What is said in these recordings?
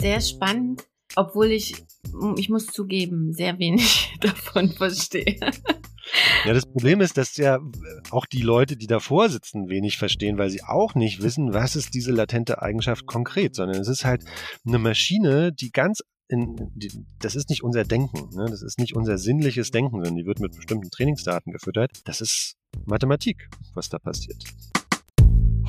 sehr spannend, obwohl ich muss zugeben, sehr wenig davon verstehe. Ja, das Problem ist, dass ja auch die Leute, die davor sitzen, wenig verstehen, weil sie auch nicht wissen, was ist diese latente Eigenschaft konkret, sondern es ist halt eine Maschine, die das ist nicht unser Denken, ne? Das ist nicht unser sinnliches Denken, sondern die wird mit bestimmten Trainingsdaten gefüttert. Das ist Mathematik, was da passiert.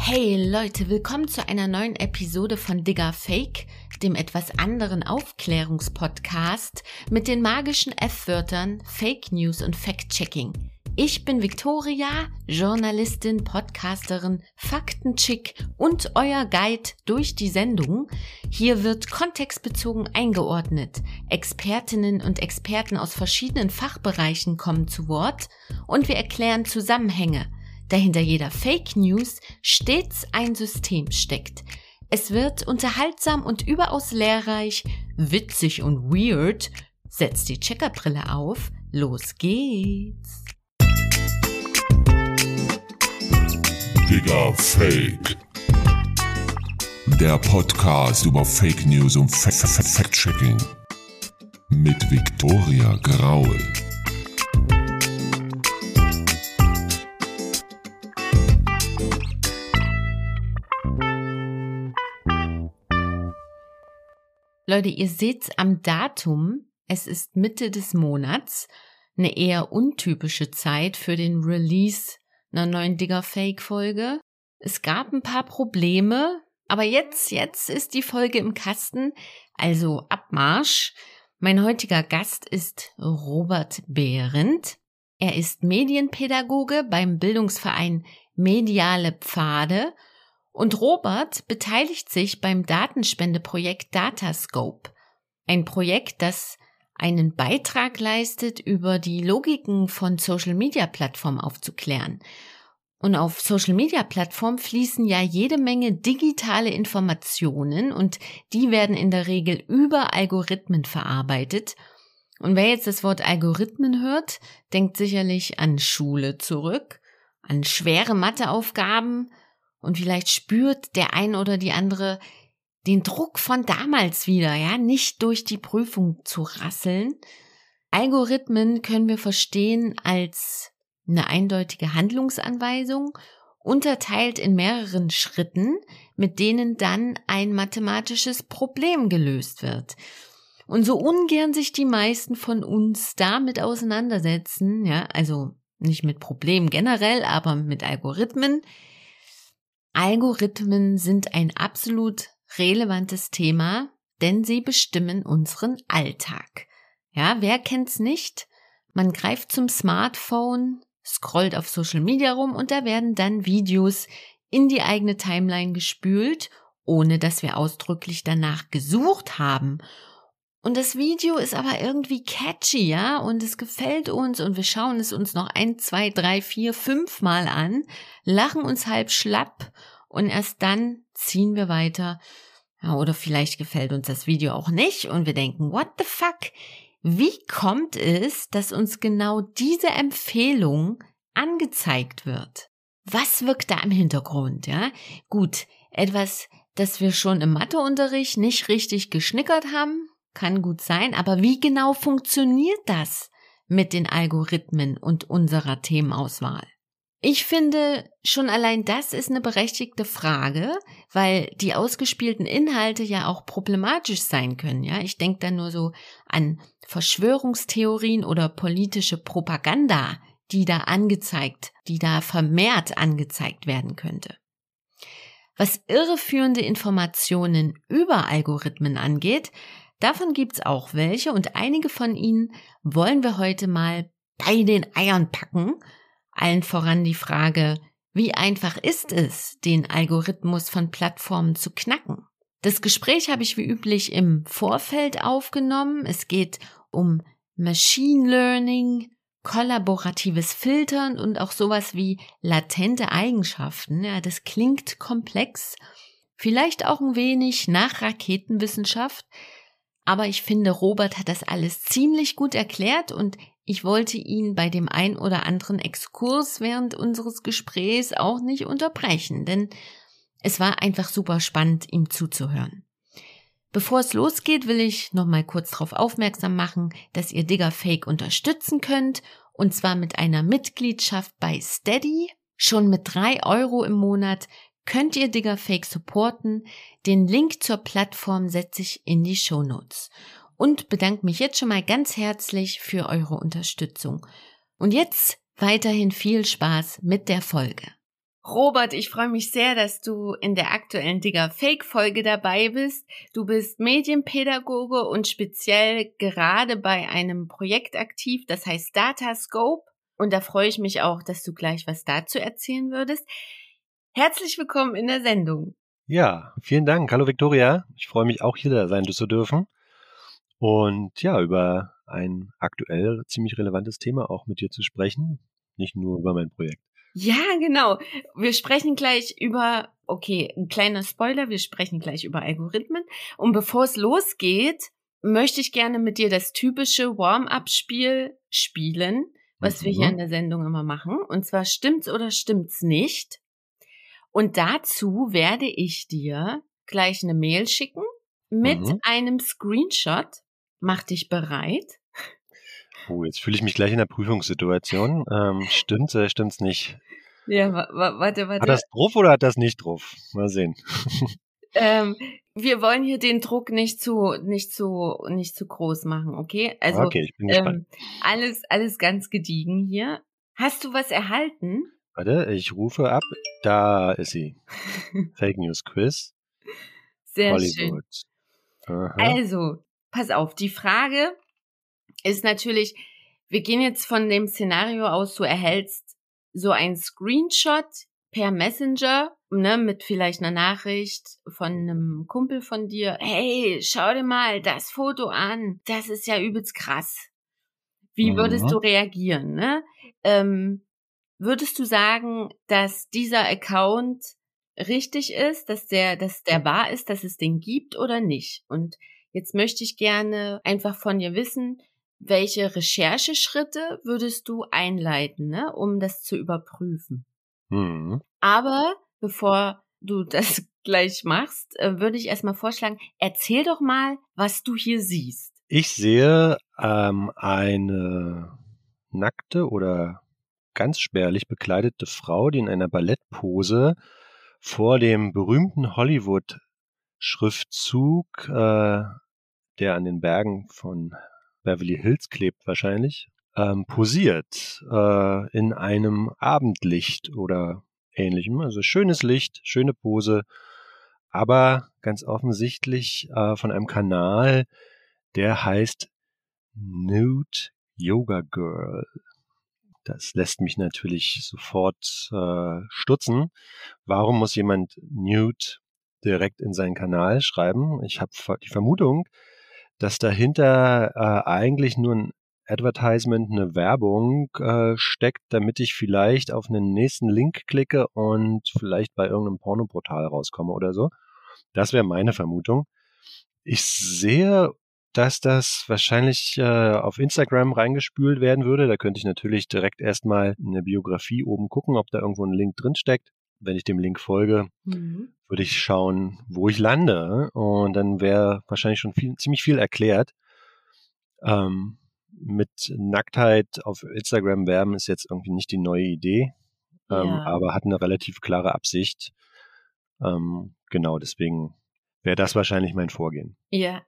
Hey Leute, willkommen zu einer neuen Episode von Digga Fake, dem etwas anderen Aufklärungspodcast mit den magischen F-Wörtern Fake News und Fact-Checking. Ich bin Victoria, Journalistin, Podcasterin, Faktenchick und euer Guide durch die Sendung. Hier wird kontextbezogen eingeordnet. Expertinnen und Experten aus verschiedenen Fachbereichen kommen zu Wort und wir erklären Zusammenhänge. Da hinter jeder Fake News stets ein System steckt. Es wird unterhaltsam und überaus lehrreich, witzig und weird. Setzt die Checkerbrille auf, los geht's. Digga Fake. Der Podcast über Fake News und Fact-Checking. Mit Victoria Graul. Leute, ihr seht's am Datum, es ist Mitte des Monats, eine eher untypische Zeit für den Release einer neuen Digga Fake-Folge. Es gab ein paar Probleme, aber jetzt ist die Folge im Kasten, also Abmarsch. Mein heutiger Gast ist Robert Behrendt. Er ist Medienpädagoge beim Bildungsverein Mediale Pfade. Und Robert beteiligt sich beim Datenspendeprojekt Dataskop, ein Projekt, das einen Beitrag leistet, über die Logiken von Social-Media-Plattformen aufzuklären. Und auf Social-Media-Plattformen fließen ja jede Menge digitale Informationen und die werden in der Regel über Algorithmen verarbeitet. Und wer jetzt das Wort Algorithmen hört, denkt sicherlich an Schule zurück, an schwere Matheaufgaben. Und vielleicht spürt der ein oder die andere den Druck von damals wieder, ja, nicht durch die Prüfung zu rasseln. Algorithmen können wir verstehen als eine eindeutige Handlungsanweisung, unterteilt in mehreren Schritten, mit denen dann ein mathematisches Problem gelöst wird. Und so ungern sich die meisten von uns damit auseinandersetzen, ja, also nicht mit Problemen generell, aber mit Algorithmen. Algorithmen sind ein absolut relevantes Thema, denn sie bestimmen unseren Alltag. Ja, wer kennt's nicht? Man greift zum Smartphone, scrollt auf Social Media rum und da werden dann Videos in die eigene Timeline gespült, ohne dass wir ausdrücklich danach gesucht haben. Und das Video ist aber irgendwie catchy, ja, und es gefällt uns und wir schauen es uns noch 1, 2, 3, 4, 5 Mal an, lachen uns halb schlapp und erst dann ziehen wir weiter. Ja, oder vielleicht gefällt uns das Video auch nicht und wir denken, what the fuck? Wie kommt es, dass uns genau diese Empfehlung angezeigt wird? Was wirkt da im Hintergrund, ja? Gut, etwas, das wir schon im Matheunterricht nicht richtig geschnickert haben. Kann gut sein, aber wie genau funktioniert das mit den Algorithmen und unserer Themenauswahl? Ich finde, schon allein das ist eine berechtigte Frage, weil die ausgespielten Inhalte ja auch problematisch sein können. Ja, ich denke da nur so an Verschwörungstheorien oder politische Propaganda, die da vermehrt angezeigt werden könnte. Was irreführende Informationen über Algorithmen angeht, davon gibt's auch welche und einige von ihnen wollen wir heute mal bei den Eiern packen. Allen voran die Frage, wie einfach ist es, den Algorithmus von Plattformen zu knacken? Das Gespräch habe ich wie üblich im Vorfeld aufgenommen. Es geht um Machine Learning, kollaboratives Filtern und auch sowas wie latente Eigenschaften. Ja, das klingt komplex, vielleicht auch ein wenig nach Raketenwissenschaft. Aber ich finde, Robert hat das alles ziemlich gut erklärt und ich wollte ihn bei dem ein oder anderen Exkurs während unseres Gesprächs auch nicht unterbrechen, denn es war einfach super spannend, ihm zuzuhören. Bevor es losgeht, will ich nochmal kurz darauf aufmerksam machen, dass ihr Digga Fake unterstützen könnt, und zwar mit einer Mitgliedschaft bei Steady. Schon mit 3 € im Monat könnt ihr Digga Fake supporten. Den Link zur Plattform setze ich in die Shownotes. Und bedanke mich jetzt schon mal ganz herzlich für eure Unterstützung. Und jetzt weiterhin viel Spaß mit der Folge. Robert, ich freue mich sehr, dass du in der aktuellen Digga Fake-Folge dabei bist. Du bist Medienpädagoge und speziell gerade bei einem Projekt aktiv, das heißt Dataskop. Und da freue ich mich auch, dass du gleich was dazu erzählen würdest. Herzlich willkommen in der Sendung. Ja, vielen Dank. Hallo Victoria. Ich freue mich auch, hier sein zu dürfen. Und ja, über ein aktuell ziemlich relevantes Thema auch mit dir zu sprechen. Nicht nur über mein Projekt. Ja, genau. Wir sprechen gleich über, okay, ein kleiner Spoiler, wir sprechen gleich über Algorithmen. Und bevor es losgeht, möchte ich gerne mit dir das typische Warm-up-Spiel spielen, was wir hier in der Sendung immer machen. Und zwar stimmt's oder stimmt's nicht. Und dazu werde ich dir gleich eine Mail schicken mit einem Screenshot. Mach dich bereit. Oh, jetzt fühle ich mich gleich in der Prüfungssituation. Stimmt's oder stimmt's nicht? Ja, warte. Hat das drauf oder hat das nicht drauf? Mal sehen. Wir wollen hier den Druck nicht zu groß machen, okay? Also, okay, ich bin gespannt. Alles ganz gediegen hier. Hast du was erhalten? Warte, ich rufe ab. Da ist sie. Fake News Quiz. Sehr Hollywood. Schön. Aha. Also, pass auf, die Frage ist natürlich, wir gehen jetzt von dem Szenario aus, du erhältst so einen Screenshot per Messenger, ne, mit vielleicht einer Nachricht von einem Kumpel von dir. Hey, schau dir mal das Foto an. Das ist ja übelst krass. Wie würdest du reagieren, ne? Würdest du sagen, dass dieser Account richtig ist, dass der wahr ist, dass es den gibt oder nicht? Und jetzt möchte ich gerne einfach von dir wissen, welche Rechercheschritte würdest du einleiten, ne, um das zu überprüfen? Aber bevor du das gleich machst, würde ich erstmal vorschlagen, erzähl doch mal, was du hier siehst. Ich sehe eine nackte oder ganz spärlich bekleidete Frau, die in einer Ballettpose vor dem berühmten Hollywood-Schriftzug, der an den Bergen von Beverly Hills klebt wahrscheinlich, posiert in einem Abendlicht oder ähnlichem. Also schönes Licht, schöne Pose, aber ganz offensichtlich von einem Kanal, der heißt Nude Yoga Girl. Das lässt mich natürlich sofort stutzen. Warum muss jemand Nude direkt in seinen Kanal schreiben? Ich habe die Vermutung, dass dahinter eigentlich nur ein Advertisement, eine Werbung steckt, damit ich vielleicht auf einen nächsten Link klicke und vielleicht bei irgendeinem Pornoportal rauskomme oder so. Das wäre meine Vermutung. Ich sehe, dass das wahrscheinlich auf Instagram reingespült werden würde. Da könnte ich natürlich direkt erstmal in der Biografie oben gucken, ob da irgendwo ein Link drin steckt. Wenn ich dem Link folge, würde ich schauen, wo ich lande. Und dann wäre wahrscheinlich schon ziemlich viel erklärt. Mit Nacktheit auf Instagram werben ist jetzt irgendwie nicht die neue Idee, aber hat eine relativ klare Absicht. Genau, deswegen wäre das wahrscheinlich mein Vorgehen. Ja,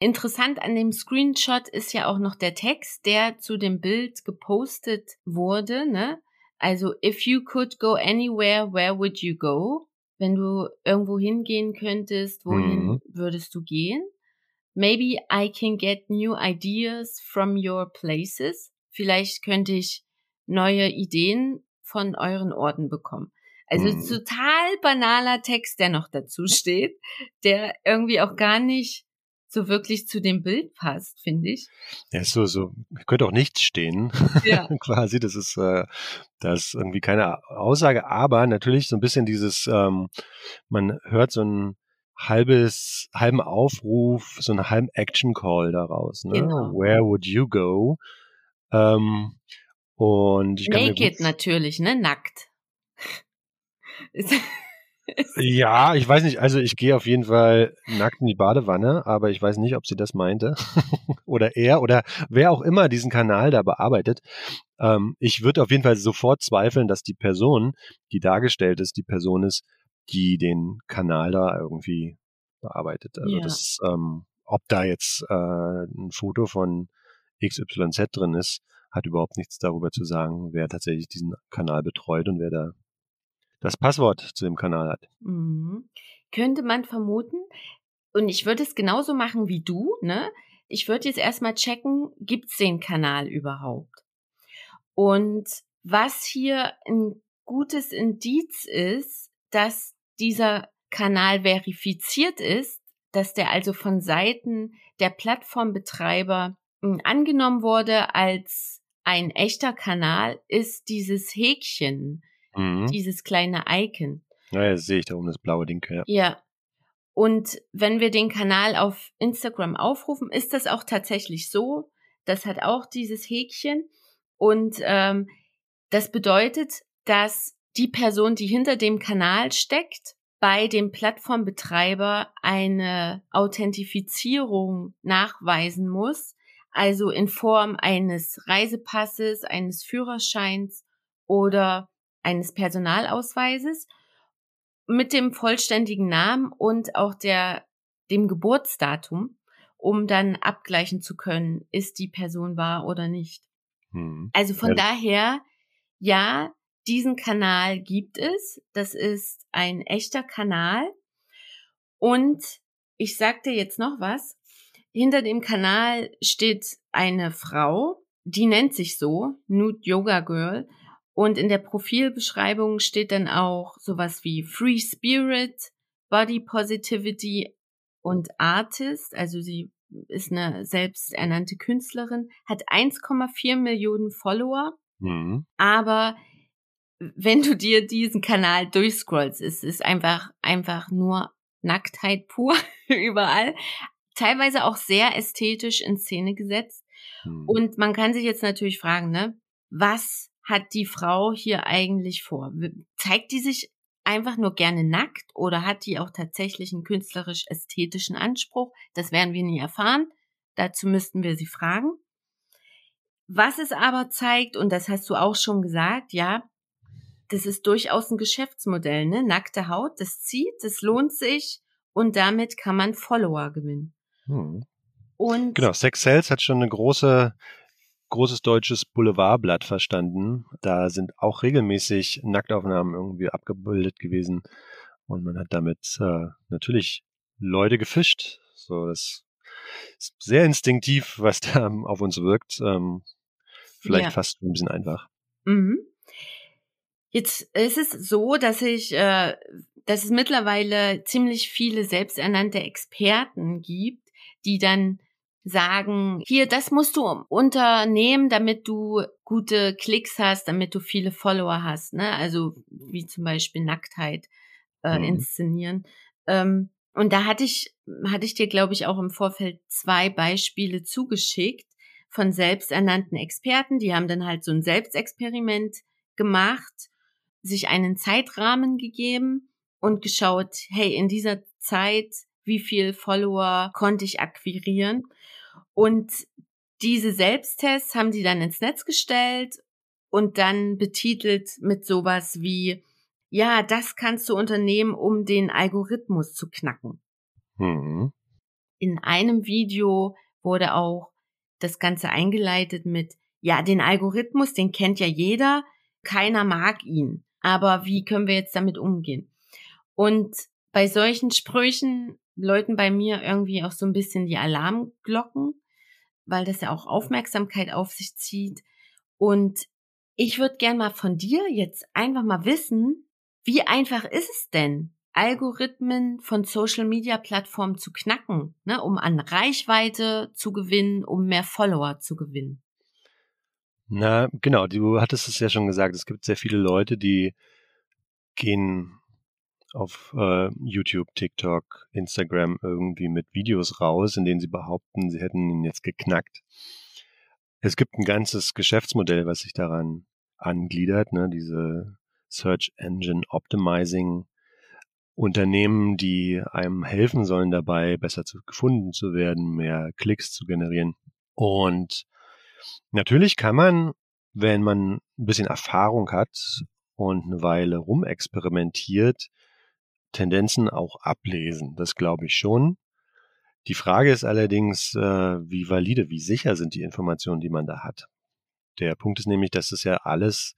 interessant an dem Screenshot ist ja auch noch der Text, der zu dem Bild gepostet wurde, ne? Also, if you could go anywhere, where would you go? Wenn du irgendwo hingehen könntest, wohin würdest du gehen? Maybe I can get new ideas from your places. Vielleicht könnte ich neue Ideen von euren Orten bekommen. Also total banaler Text, der noch dazu steht, der irgendwie auch gar nicht so wirklich zu dem Bild passt, finde ich. Ja, so könnte auch nichts stehen, ja. Quasi. Das ist irgendwie keine Aussage, aber natürlich so ein bisschen dieses, man hört so ein halben Aufruf, so einen halben Action-Call daraus. Ne? Genau. Where would you go? Und ich kann Naked natürlich, ne? Nackt. ist. Ja, ich weiß nicht, also ich gehe auf jeden Fall nackt in die Badewanne, aber ich weiß nicht, ob sie das meinte oder er oder wer auch immer diesen Kanal da bearbeitet. Ich würde auf jeden Fall sofort zweifeln, dass die Person, die dargestellt ist, die Person ist, die den Kanal da irgendwie bearbeitet. Also das, ob da jetzt ein Foto von XYZ drin ist, hat überhaupt nichts darüber zu sagen, wer tatsächlich diesen Kanal betreut und wer da das Passwort zu dem Kanal hat. Mhm. Könnte man vermuten, und ich würde es genauso machen wie du, ne? Ich würde jetzt erstmal checken, gibt es den Kanal überhaupt? Und was hier ein gutes Indiz ist, dass dieser Kanal verifiziert ist, dass der also von Seiten der Plattformbetreiber angenommen wurde als ein echter Kanal, ist dieses Häkchen, dieses kleine Icon. Ja, das sehe ich da oben, das blaue Ding. Ja. Ja. Und wenn wir den Kanal auf Instagram aufrufen, ist das auch tatsächlich so. Das hat auch dieses Häkchen. Und das bedeutet, dass die Person, die hinter dem Kanal steckt, bei dem Plattformbetreiber eine Authentifizierung nachweisen muss, also in Form eines Reisepasses, eines Führerscheins oder eines Personalausweises mit dem vollständigen Namen und auch dem Geburtsdatum, um dann abgleichen zu können, ist die Person wahr oder nicht. Also von daher, ja, diesen Kanal gibt es. Das ist ein echter Kanal. Und ich sag dir jetzt noch was. Hinter dem Kanal steht eine Frau, die nennt sich so, Nude Yoga Girl. Und in der Profilbeschreibung steht dann auch sowas wie Free Spirit, Body Positivity und Artist. Also sie ist eine selbsternannte Künstlerin, hat 1,4 Millionen Follower. Mhm. Aber wenn du dir diesen Kanal durchscrollst, es ist einfach nur Nacktheit pur überall. Teilweise auch sehr ästhetisch in Szene gesetzt. Und man kann sich jetzt natürlich fragen, ne, was hat die Frau hier eigentlich vor? Zeigt die sich einfach nur gerne nackt oder hat die auch tatsächlich einen künstlerisch-ästhetischen Anspruch? Das werden wir nie erfahren. Dazu müssten wir sie fragen. Was es aber zeigt, und das hast du auch schon gesagt, ja, das ist durchaus ein Geschäftsmodell, ne? Nackte Haut, das zieht, das lohnt sich und damit kann man Follower gewinnen. Und genau, Sex Sales hat schon ein großes deutsches Boulevardblatt verstanden. Da sind auch regelmäßig Nacktaufnahmen irgendwie abgebildet gewesen und man hat damit natürlich Leute gefischt. So, das ist sehr instinktiv, was da auf uns wirkt. Vielleicht fast ein bisschen einfach. Mhm. Jetzt ist es so, dass es mittlerweile ziemlich viele selbsternannte Experten gibt, die dann sagen, hier, das musst du unternehmen, damit du gute Klicks hast, damit du viele Follower hast, ne? Also wie zum Beispiel Nacktheit inszenieren. Und da hatte ich dir, glaube ich, auch im Vorfeld 2 Beispiele zugeschickt von selbsternannten Experten. Die haben dann halt so ein Selbstexperiment gemacht, sich einen Zeitrahmen gegeben und geschaut, hey, in dieser Zeit, wie viel Follower konnte ich akquirieren? Und diese Selbsttests haben die dann ins Netz gestellt und dann betitelt mit sowas wie, ja, das kannst du unternehmen, um den Algorithmus zu knacken. Mhm. In einem Video wurde auch das Ganze eingeleitet mit, ja, den Algorithmus, den kennt ja jeder, keiner mag ihn. Aber wie können wir jetzt damit umgehen? Und bei solchen Sprüchen läuten bei mir irgendwie auch so ein bisschen die Alarmglocken, weil das ja auch Aufmerksamkeit auf sich zieht. Und ich würde gerne mal von dir jetzt einfach mal wissen, wie einfach ist es denn, Algorithmen von Social-Media-Plattformen zu knacken, ne, um an Reichweite zu gewinnen, um mehr Follower zu gewinnen? Na, genau, du hattest es ja schon gesagt, es gibt sehr viele Leute, die gehen auf YouTube, TikTok, Instagram irgendwie mit Videos raus, in denen sie behaupten, sie hätten ihn jetzt geknackt. Es gibt ein ganzes Geschäftsmodell, was sich daran angliedert, ne? Diese Search Engine Optimizing Unternehmen, die einem helfen sollen dabei, besser gefunden zu werden, mehr Klicks zu generieren. Und natürlich kann man, wenn man ein bisschen Erfahrung hat und eine Weile rumexperimentiert, Tendenzen auch ablesen. Das glaube ich schon. Die Frage ist allerdings, wie valide, wie sicher sind die Informationen, die man da hat. Der Punkt ist nämlich, dass das ja alles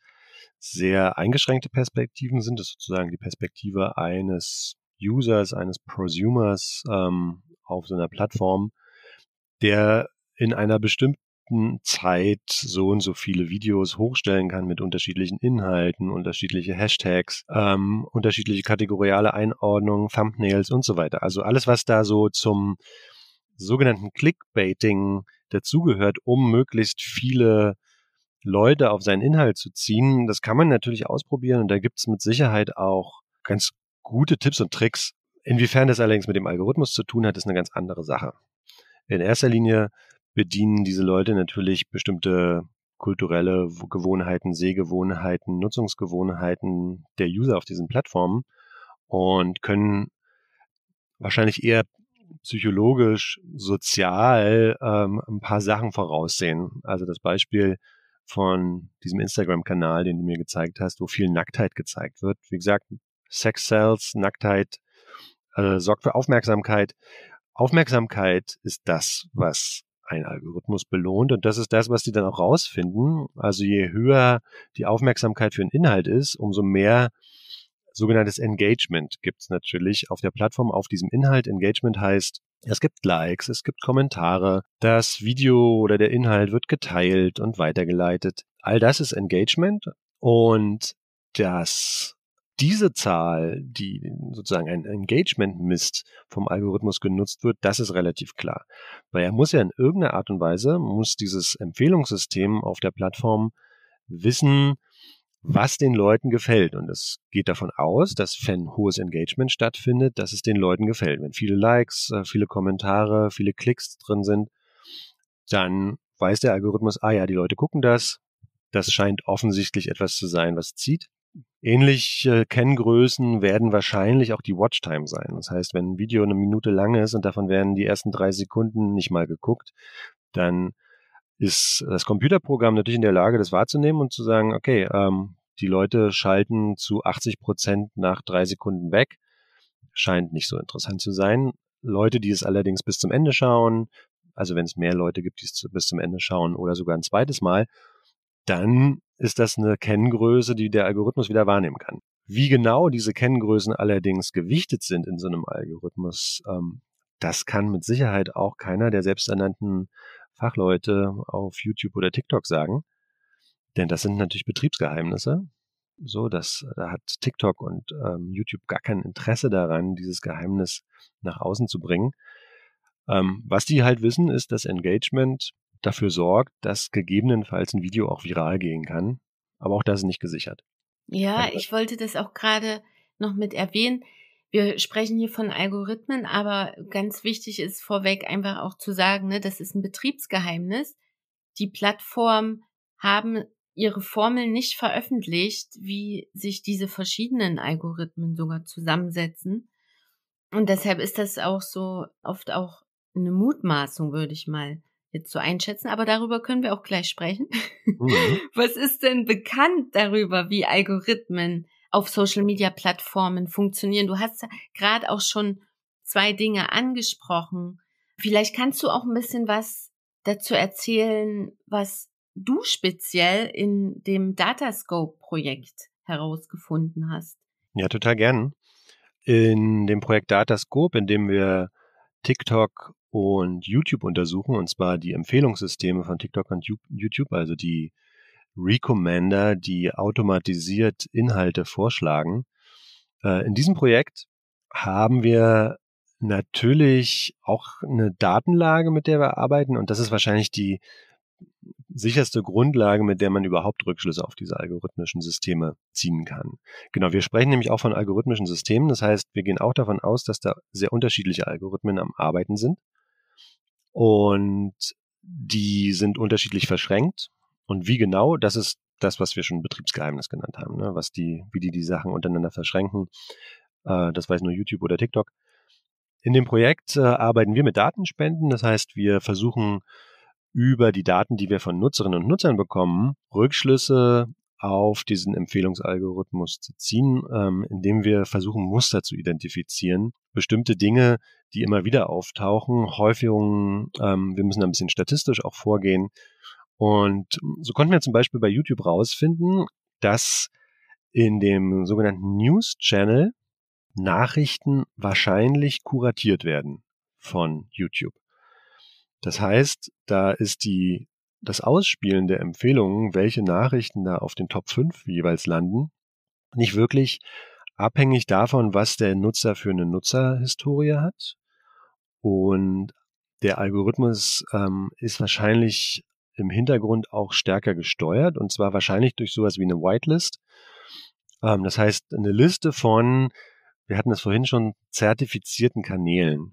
sehr eingeschränkte Perspektiven sind. Das ist sozusagen die Perspektive eines Users, eines Prosumers auf so einer Plattform, der in einer bestimmten Zeit so und so viele Videos hochstellen kann mit unterschiedlichen Inhalten, unterschiedliche Hashtags, unterschiedliche kategoriale Einordnungen, Thumbnails und so weiter. Also alles, was da so zum sogenannten Clickbaiting dazugehört, um möglichst viele Leute auf seinen Inhalt zu ziehen, das kann man natürlich ausprobieren und da gibt es mit Sicherheit auch ganz gute Tipps und Tricks. Inwiefern das allerdings mit dem Algorithmus zu tun hat, ist eine ganz andere Sache. In erster Linie bedienen diese Leute natürlich bestimmte kulturelle Gewohnheiten, Sehgewohnheiten, Nutzungsgewohnheiten der User auf diesen Plattformen und können wahrscheinlich eher psychologisch, sozial ein paar Sachen voraussehen. Also das Beispiel von diesem Instagram-Kanal, den du mir gezeigt hast, wo viel Nacktheit gezeigt wird. Wie gesagt, Sex sells, Nacktheit sorgt für Aufmerksamkeit. Aufmerksamkeit ist das, was ein Algorithmus belohnt und das ist das, was die dann auch rausfinden. Also je höher die Aufmerksamkeit für einen Inhalt ist, umso mehr sogenanntes Engagement gibt es natürlich auf der Plattform, auf diesem Inhalt. Engagement heißt, es gibt Likes, es gibt Kommentare, das Video oder der Inhalt wird geteilt und weitergeleitet. All das ist Engagement und dass diese Zahl, die sozusagen ein Engagement misst, vom Algorithmus genutzt wird, das ist relativ klar. Weil er muss ja in irgendeiner Art und Weise, muss dieses Empfehlungssystem auf der Plattform wissen, was den Leuten gefällt. Und es geht davon aus, dass wenn hohes Engagement stattfindet, dass es den Leuten gefällt. Wenn viele Likes, viele Kommentare, viele Klicks drin sind, dann weiß der Algorithmus, ah ja, die Leute gucken das. Das scheint offensichtlich etwas zu sein, was zieht. Ähnliche Kenngrößen werden wahrscheinlich auch die Watchtime sein. Das heißt, wenn ein Video eine Minute lang ist und davon werden die ersten 3 Sekunden nicht mal geguckt, dann ist das Computerprogramm natürlich in der Lage, das wahrzunehmen und zu sagen, okay, die Leute schalten zu 80% nach 3 Sekunden weg. Scheint nicht so interessant zu sein. Leute, die es allerdings bis zum Ende schauen, also wenn es mehr Leute gibt, die es bis zum Ende schauen oder sogar ein zweites Mal, dann ist das eine Kenngröße, die der Algorithmus wieder wahrnehmen kann. Wie genau diese Kenngrößen allerdings gewichtet sind in so einem Algorithmus, das kann mit Sicherheit auch keiner der selbsternannten Fachleute auf YouTube oder TikTok sagen, denn das sind natürlich Betriebsgeheimnisse. So, da hat TikTok und YouTube gar kein Interesse daran, dieses Geheimnis nach außen zu bringen. Was die halt wissen, ist, dass Engagement dafür sorgt, dass gegebenenfalls ein Video auch viral gehen kann, aber auch das ist nicht gesichert. Ja, ich wollte das auch gerade noch mit erwähnen. Wir sprechen hier von Algorithmen, aber ganz wichtig ist vorweg einfach auch zu sagen, ne, das ist ein Betriebsgeheimnis. Die Plattformen haben ihre Formeln nicht veröffentlicht, wie sich diese verschiedenen Algorithmen sogar zusammensetzen. Und deshalb ist das auch so oft auch eine Mutmaßung, würde ich mal jetzt so einschätzen. Aber darüber können wir auch gleich sprechen. Mhm. Was ist denn bekannt darüber, wie Algorithmen auf Social-Media-Plattformen funktionieren? Du hast gerade auch schon 2 Dinge angesprochen. Vielleicht kannst du auch ein bisschen was dazu erzählen, was du speziell in dem Dataskop-Projekt herausgefunden hast. Ja, total gern. In dem Projekt Dataskop, in dem wir TikTok und YouTube untersuchen, und zwar die Empfehlungssysteme von TikTok und YouTube, also die Recommender, die automatisiert Inhalte vorschlagen. In diesem Projekt haben wir natürlich auch eine Datenlage, mit der wir arbeiten und das ist wahrscheinlich die sicherste Grundlage, mit der man überhaupt Rückschlüsse auf diese algorithmischen Systeme ziehen kann. Genau, wir sprechen nämlich auch von algorithmischen Systemen, das heißt, wir gehen auch davon aus, dass da sehr unterschiedliche Algorithmen am Arbeiten sind und die sind unterschiedlich verschränkt. Und wie genau, das ist das, was wir schon Betriebsgeheimnis genannt haben, ne? Was die, wie die Sachen untereinander verschränken. das weiß nur YouTube oder TikTok. In dem Projekt arbeiten wir mit Datenspenden, das heißt, wir versuchen über die Daten, die wir von Nutzerinnen und Nutzern bekommen, Rückschlüsse auf diesen Empfehlungsalgorithmus zu ziehen, indem wir versuchen, Muster zu identifizieren. Bestimmte Dinge, die immer wieder auftauchen, Häufigungen, wir müssen da ein bisschen statistisch auch vorgehen. Und so konnten wir zum Beispiel bei YouTube rausfinden, dass in dem sogenannten News-Channel Nachrichten wahrscheinlich kuratiert werden von YouTube. Das heißt, da ist das Ausspielen der Empfehlungen, welche Nachrichten da auf den Top 5 jeweils landen, nicht wirklich abhängig davon, was der Nutzer für eine Nutzerhistorie hat. Und der Algorithmus ist wahrscheinlich im Hintergrund auch stärker gesteuert, und zwar wahrscheinlich durch sowas wie eine Whitelist. Das heißt, eine Liste von, wir hatten das vorhin schon, zertifizierten Kanälen.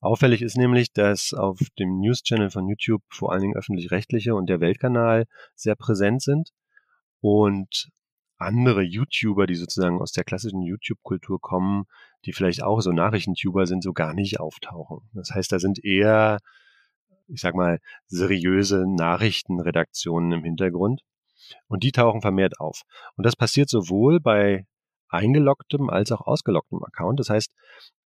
Auffällig ist nämlich, dass auf dem News-Channel von YouTube vor allen Dingen öffentlich-rechtliche und der Weltkanal sehr präsent sind und andere YouTuber, die sozusagen aus der klassischen YouTube-Kultur kommen, die vielleicht auch so Nachrichtentuber sind, so gar nicht auftauchen. Das heißt, da sind eher, ich sag mal, seriöse Nachrichtenredaktionen im Hintergrund und die tauchen vermehrt auf. Und das passiert sowohl bei eingeloggtem als auch ausgeloggtem Account. Das heißt,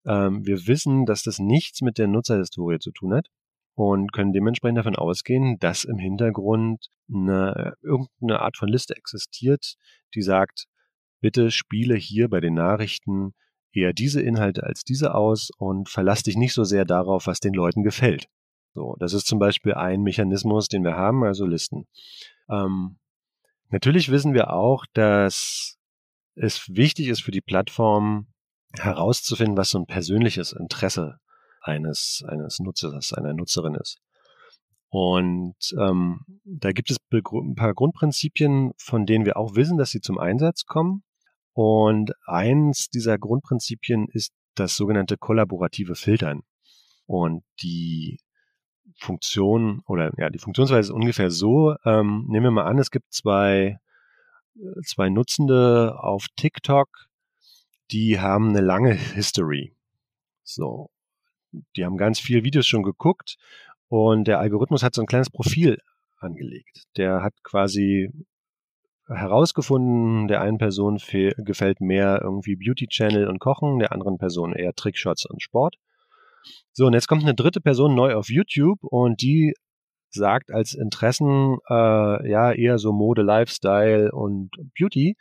wir wissen, dass das nichts mit der Nutzerhistorie zu tun hat und können dementsprechend davon ausgehen, dass im Hintergrund irgendeine Art von Liste existiert, die sagt, bitte spiele hier bei den Nachrichten eher diese Inhalte als diese aus und verlass dich nicht so sehr darauf, was den Leuten gefällt. So, das ist zum Beispiel ein Mechanismus, den wir haben, also Listen. Natürlich wissen wir auch, dass es wichtig ist für die Plattform herauszufinden, was so ein persönliches Interesse eines Nutzers, einer Nutzerin ist. Und da gibt es ein paar Grundprinzipien, von denen wir auch wissen, dass sie zum Einsatz kommen. Und eins dieser Grundprinzipien ist das sogenannte kollaborative Filtern. Und die Funktion oder ja, die Funktionsweise ist ungefähr so. Nehmen wir mal an, es gibt zwei Nutzende auf TikTok, die haben eine lange History. So, die haben ganz viele Videos schon geguckt und der Algorithmus hat so ein kleines Profil angelegt. Der hat quasi herausgefunden, der einen Person gefällt mehr irgendwie Beauty Channel und Kochen, der anderen Person eher Trickshots und Sport. So, und jetzt kommt eine dritte Person neu auf YouTube und die sagt als Interessen ja eher so Mode, Lifestyle und Beauty.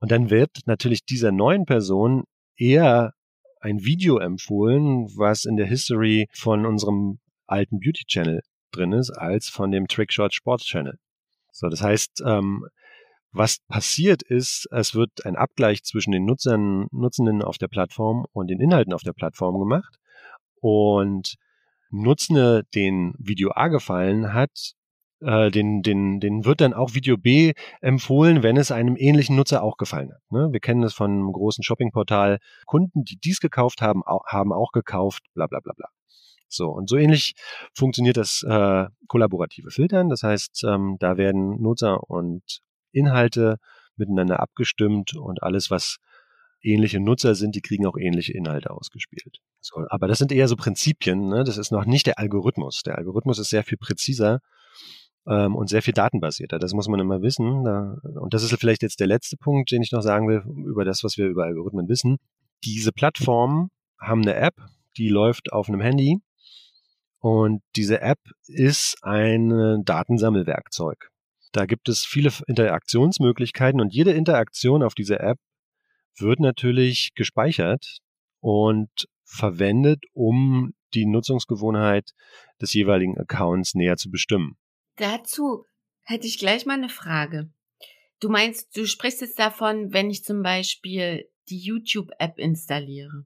Und dann wird natürlich dieser neuen Person eher ein Video empfohlen, was in der History von unserem alten Beauty-Channel drin ist, als von dem Trickshot-Sports-Channel. So, das heißt, was passiert ist, es wird ein Abgleich zwischen den Nutzenden auf der Plattform und den Inhalten auf der Plattform gemacht. Und Nutzende, den Video A gefallen hat, den wird dann auch Video B empfohlen, wenn es einem ähnlichen Nutzer auch gefallen hat. Ne? Wir kennen das von einem großen Shoppingportal. Kunden, die dies gekauft haben, haben auch gekauft, bla bla bla bla. So, und so ähnlich funktioniert das kollaborative Filtern. Das heißt, da werden Nutzer und Inhalte miteinander abgestimmt und alles, was ähnliche Nutzer sind, die kriegen auch ähnliche Inhalte ausgespielt. So, aber das sind eher so Prinzipien, ne? Das ist noch nicht der Algorithmus. Der Algorithmus ist sehr viel präziser und sehr viel datenbasierter. Das muss man immer wissen. Und das ist vielleicht jetzt der letzte Punkt, den ich noch sagen will, über das, was wir über Algorithmen wissen. Diese Plattformen haben eine App, die läuft auf einem Handy und diese App ist ein Datensammelwerkzeug. Da gibt es viele Interaktionsmöglichkeiten und jede Interaktion auf dieser App wird natürlich gespeichert und verwendet, um die Nutzungsgewohnheit des jeweiligen Accounts näher zu bestimmen. Dazu hätte ich gleich mal eine Frage. Du meinst, du sprichst jetzt davon, wenn ich zum Beispiel die YouTube-App installiere.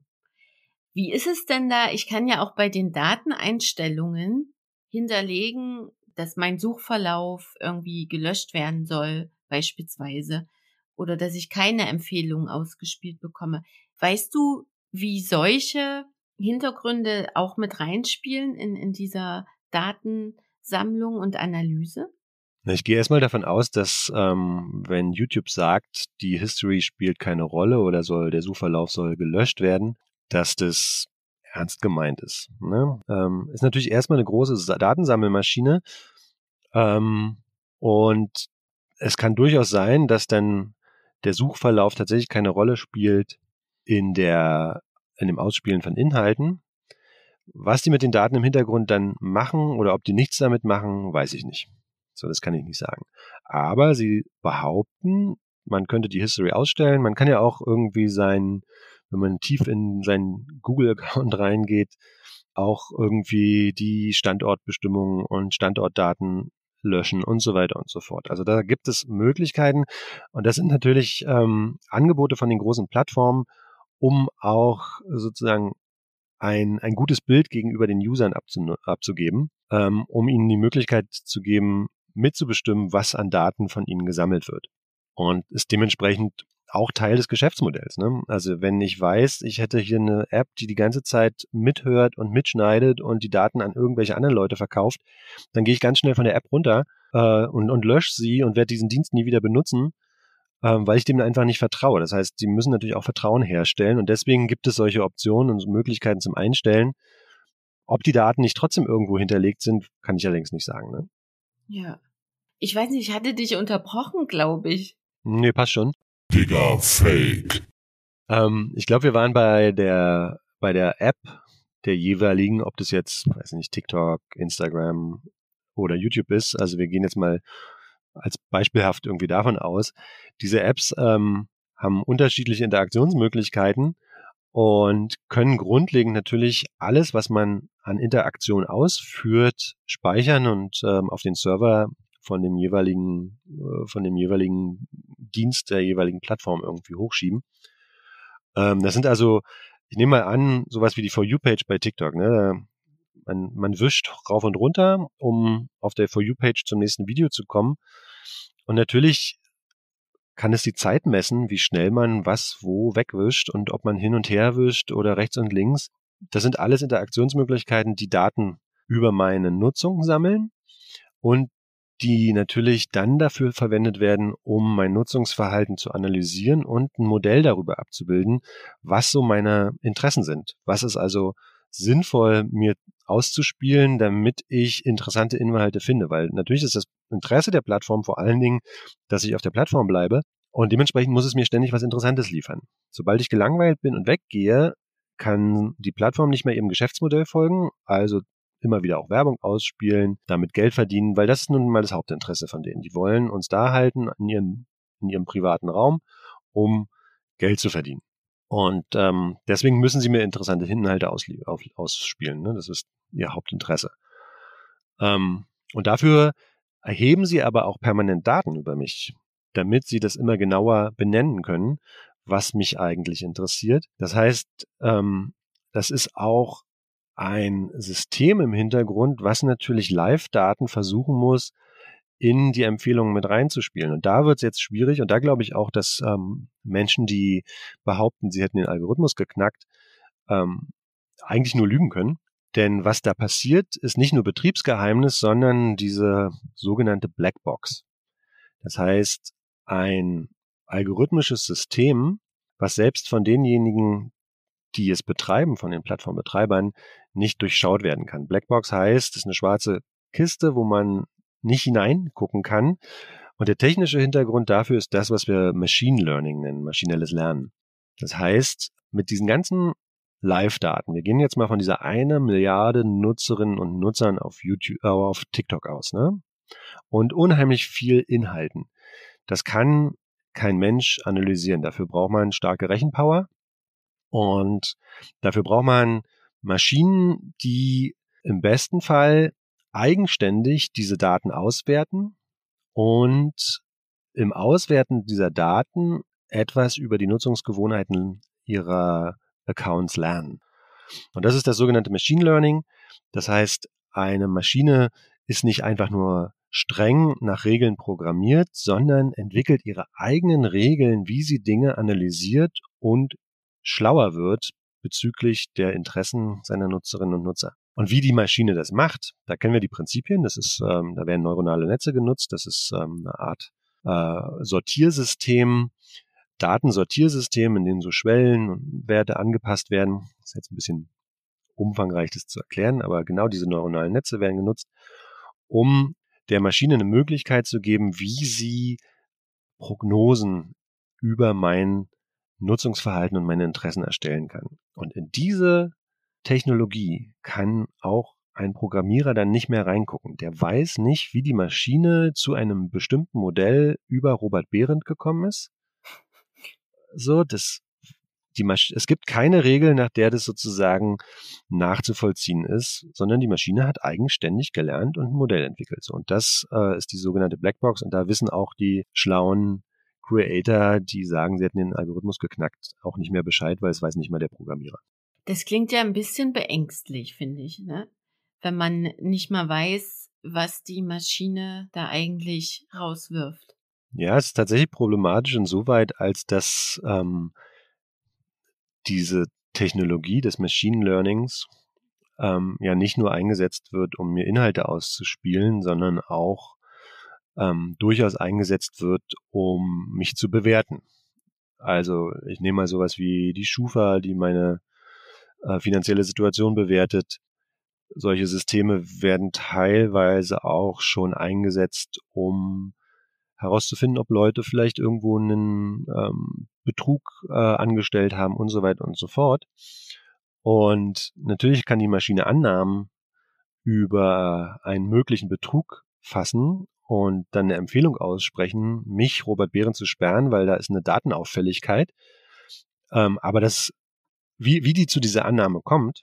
Wie ist es denn da? Ich kann ja auch bei den Dateneinstellungen hinterlegen, dass mein Suchverlauf irgendwie gelöscht werden soll, beispielsweise. Oder dass ich keine Empfehlungen ausgespielt bekomme. Weißt du, wie solche Hintergründe auch mit reinspielen in dieser Datensammlung und Analyse? Ich gehe erstmal davon aus, dass wenn YouTube sagt, die History spielt keine Rolle oder soll der Suchverlauf soll gelöscht werden, dass das ernst gemeint ist. Ne? Ist natürlich erstmal eine große Datensammelmaschine und es kann durchaus sein, dass dann der Suchverlauf tatsächlich keine Rolle spielt in dem Ausspielen von Inhalten. Was die mit den Daten im Hintergrund dann machen oder ob die nichts damit machen, weiß ich nicht. So, das kann ich nicht sagen. Aber sie behaupten, man könnte die History ausstellen. Man kann ja auch irgendwie wenn man tief in seinen Google-Account reingeht, auch irgendwie die Standortbestimmungen und Standortdaten löschen und so weiter und so fort. Also da gibt es Möglichkeiten und das sind natürlich Angebote von den großen Plattformen, um auch sozusagen ein gutes Bild gegenüber den Usern abzugeben, um ihnen die Möglichkeit zu geben, mitzubestimmen, was an Daten von ihnen gesammelt wird. Und ist dementsprechend auch Teil des Geschäftsmodells. Ne? Also wenn ich weiß, ich hätte hier eine App, die die ganze Zeit mithört und mitschneidet und die Daten an irgendwelche anderen Leute verkauft, dann gehe ich ganz schnell von der App runter und lösche sie und werde diesen Dienst nie wieder benutzen, weil ich dem einfach nicht vertraue. Das heißt, sie müssen natürlich auch Vertrauen herstellen und deswegen gibt es solche Optionen und Möglichkeiten zum Einstellen. Ob die Daten nicht trotzdem irgendwo hinterlegt sind, kann ich allerdings nicht sagen. Ne? Ja. Ich weiß nicht, ich hatte dich unterbrochen, glaube ich. Nee, passt schon. Digga Fake. Ich glaube, wir waren bei der App der jeweiligen, ob das jetzt, weiß nicht, TikTok, Instagram oder YouTube ist. Also wir gehen jetzt mal als beispielhaft irgendwie davon aus. Diese Apps haben unterschiedliche Interaktionsmöglichkeiten und können grundlegend natürlich alles, was man an Interaktion ausführt, speichern und auf den Server von dem jeweiligen Dienst der jeweiligen Plattform irgendwie hochschieben. Das sind also, ich nehme mal an, sowas wie die For You-Page bei TikTok. Ne? Man wischt rauf und runter, um auf der For You-Page zum nächsten Video zu kommen. Und natürlich kann es die Zeit messen, wie schnell man was wo wegwischt und ob man hin und her wischt oder rechts und links. Das sind alles Interaktionsmöglichkeiten, die Daten über meine Nutzung sammeln und die natürlich dann dafür verwendet werden, um mein Nutzungsverhalten zu analysieren und ein Modell darüber abzubilden, was so meine Interessen sind. Was ist also sinnvoll, mir auszuspielen, damit ich interessante Inhalte finde? Weil natürlich ist das Interesse der Plattform vor allen Dingen, dass ich auf der Plattform bleibe und dementsprechend muss es mir ständig was Interessantes liefern. Sobald ich gelangweilt bin und weggehe, kann die Plattform nicht mehr ihrem Geschäftsmodell folgen, also immer wieder auch Werbung ausspielen, damit Geld verdienen, weil das ist nun mal das Hauptinteresse von denen. Die wollen uns da halten in ihrem privaten Raum, um Geld zu verdienen. Und deswegen müssen sie mir interessante Inhalte ausspielen. Ne? Das ist ihr Hauptinteresse. Und dafür erheben sie aber auch permanent Daten über mich, damit sie das immer genauer benennen können, was mich eigentlich interessiert. Das heißt, das ist auch ein System im Hintergrund, was natürlich Live-Daten versuchen muss, in die Empfehlungen mit reinzuspielen. Und da wird es jetzt schwierig und da glaube ich auch, dass Menschen, die behaupten, sie hätten den Algorithmus geknackt, eigentlich nur lügen können. Denn was da passiert, ist nicht nur Betriebsgeheimnis, sondern diese sogenannte Blackbox. Das heißt, ein algorithmisches System, was selbst von denjenigen, die es betreiben, von den Plattformbetreibern, nicht durchschaut werden kann. Blackbox heißt, es ist eine schwarze Kiste, wo man nicht hineingucken kann. Und der technische Hintergrund dafür ist das, was wir Machine Learning nennen, maschinelles Lernen. Das heißt, mit diesen ganzen Live-Daten, wir gehen jetzt mal von dieser 1 Milliarde Nutzerinnen und Nutzern auf YouTube, auf TikTok aus, ne? Und unheimlich viel Inhalten. Das kann kein Mensch analysieren. Dafür braucht man starke Rechenpower. Und dafür braucht man Maschinen, die im besten Fall eigenständig diese Daten auswerten und im Auswerten dieser Daten etwas über die Nutzungsgewohnheiten ihrer Accounts lernen. Und das ist das sogenannte Machine Learning. Das heißt, eine Maschine ist nicht einfach nur streng nach Regeln programmiert, sondern entwickelt ihre eigenen Regeln, wie sie Dinge analysiert und schlauer wird bezüglich der Interessen seiner Nutzerinnen und Nutzer. Und wie die Maschine das macht, da kennen wir die Prinzipien. Das ist, da werden neuronale Netze genutzt. Das ist eine Art Sortiersystem, Datensortiersystem, in dem so Schwellenwerte angepasst werden. Das ist jetzt ein bisschen umfangreich, das zu erklären, aber genau diese neuronalen Netze werden genutzt, um der Maschine eine Möglichkeit zu geben, wie sie Prognosen über mein Nutzungsverhalten und meine Interessen erstellen kann. Und in diese Technologie kann auch ein Programmierer dann nicht mehr reingucken. Der weiß nicht, wie die Maschine zu einem bestimmten Modell über Robert Behrendt gekommen ist. So, es gibt keine Regel, nach der das sozusagen nachzuvollziehen ist, sondern die Maschine hat eigenständig gelernt und ein Modell entwickelt. Und das ist die sogenannte Blackbox. Und da wissen auch die schlauen Creator, die sagen, sie hätten den Algorithmus geknackt, auch nicht mehr Bescheid, weil es weiß nicht mal der Programmierer. Das klingt ja ein bisschen beängstlich, finde ich, ne? Wenn man nicht mal weiß, was die Maschine da eigentlich rauswirft. Ja, es ist tatsächlich problematisch insoweit, als dass diese Technologie des Machine Learnings ja nicht nur eingesetzt wird, um mir Inhalte auszuspielen, sondern auch durchaus eingesetzt wird, um mich zu bewerten. Also ich nehme mal sowas wie die Schufa, die meine finanzielle Situation bewertet. Solche Systeme werden teilweise auch schon eingesetzt, um herauszufinden, ob Leute vielleicht irgendwo einen Betrug angestellt haben und so weiter und so fort. Und natürlich kann die Maschine Annahmen über einen möglichen Betrug fassen und dann eine Empfehlung aussprechen, mich, Robert Behrendt, zu sperren, weil da ist eine Datenauffälligkeit. Aber das, wie die zu dieser Annahme kommt,